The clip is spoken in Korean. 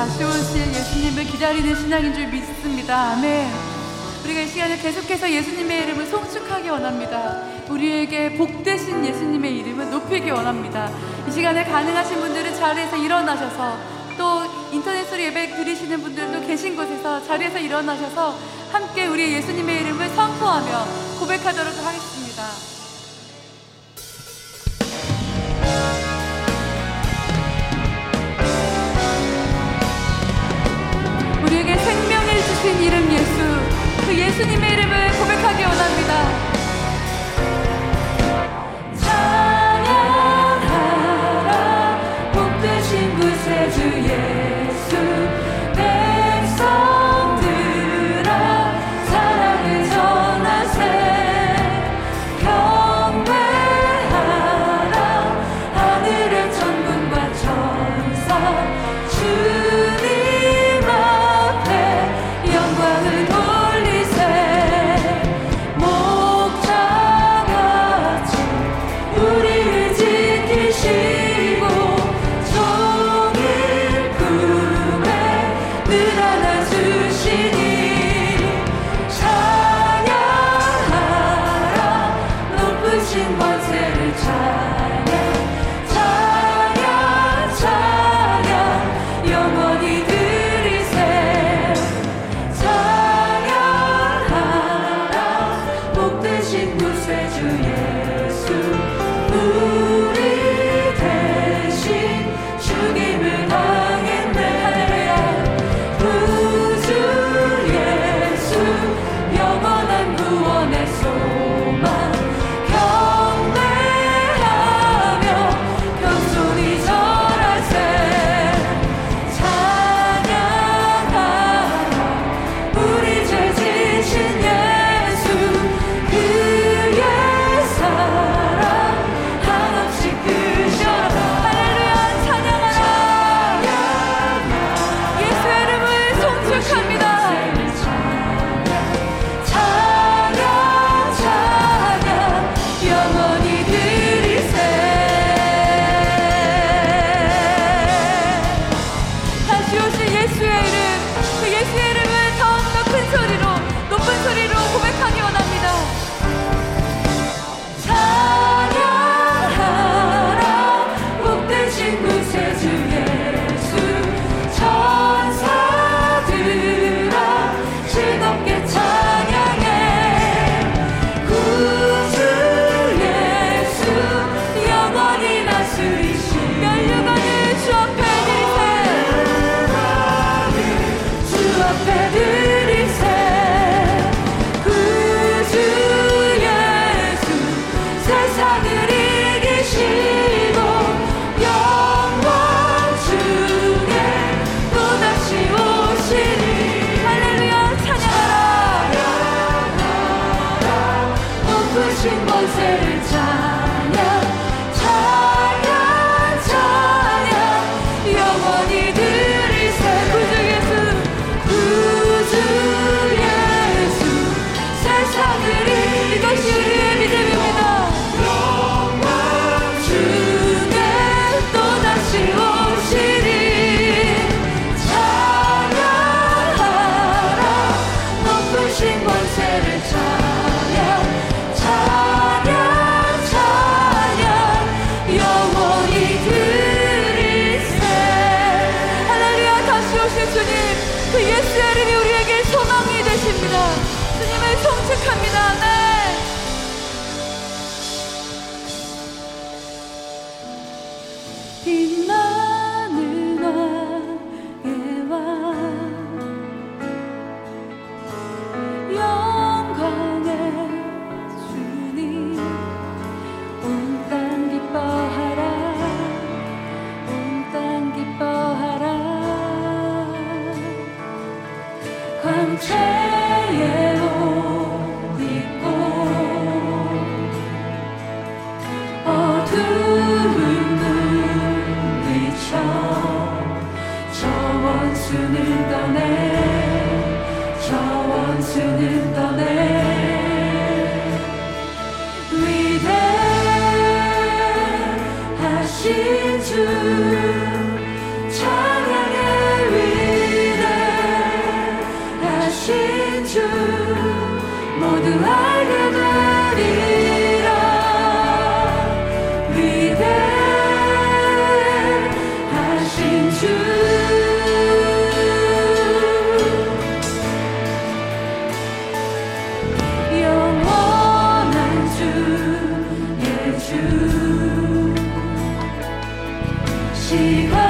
다시 오실 예수님을 기다리는 신앙인 줄 믿습니다. 아멘. 우리가 이 시간에 계속해서 예수님의 이름을 송축하기 원합니다. 우리에게 복되신 예수님의 이름을 높이기 원합니다. 이 시간에 가능하신 분들은 자리에서 일어나셔서, 또 인터넷으로 예배 드리시는 분들도 계신 곳에서 자리에서 일어나셔서 함께 우리의 예수님의 이름을 선포하며 고백하도록 하겠습니다. 이름 예수, 그 예수님의 이름을 고백하기 원합니다. 찬양하라, 복되신 구세주 예수, 백성들아 사랑을 전하세. 경배하라, 하늘의 천군과 천사 주. I'm 성숙합니다. 네. 시간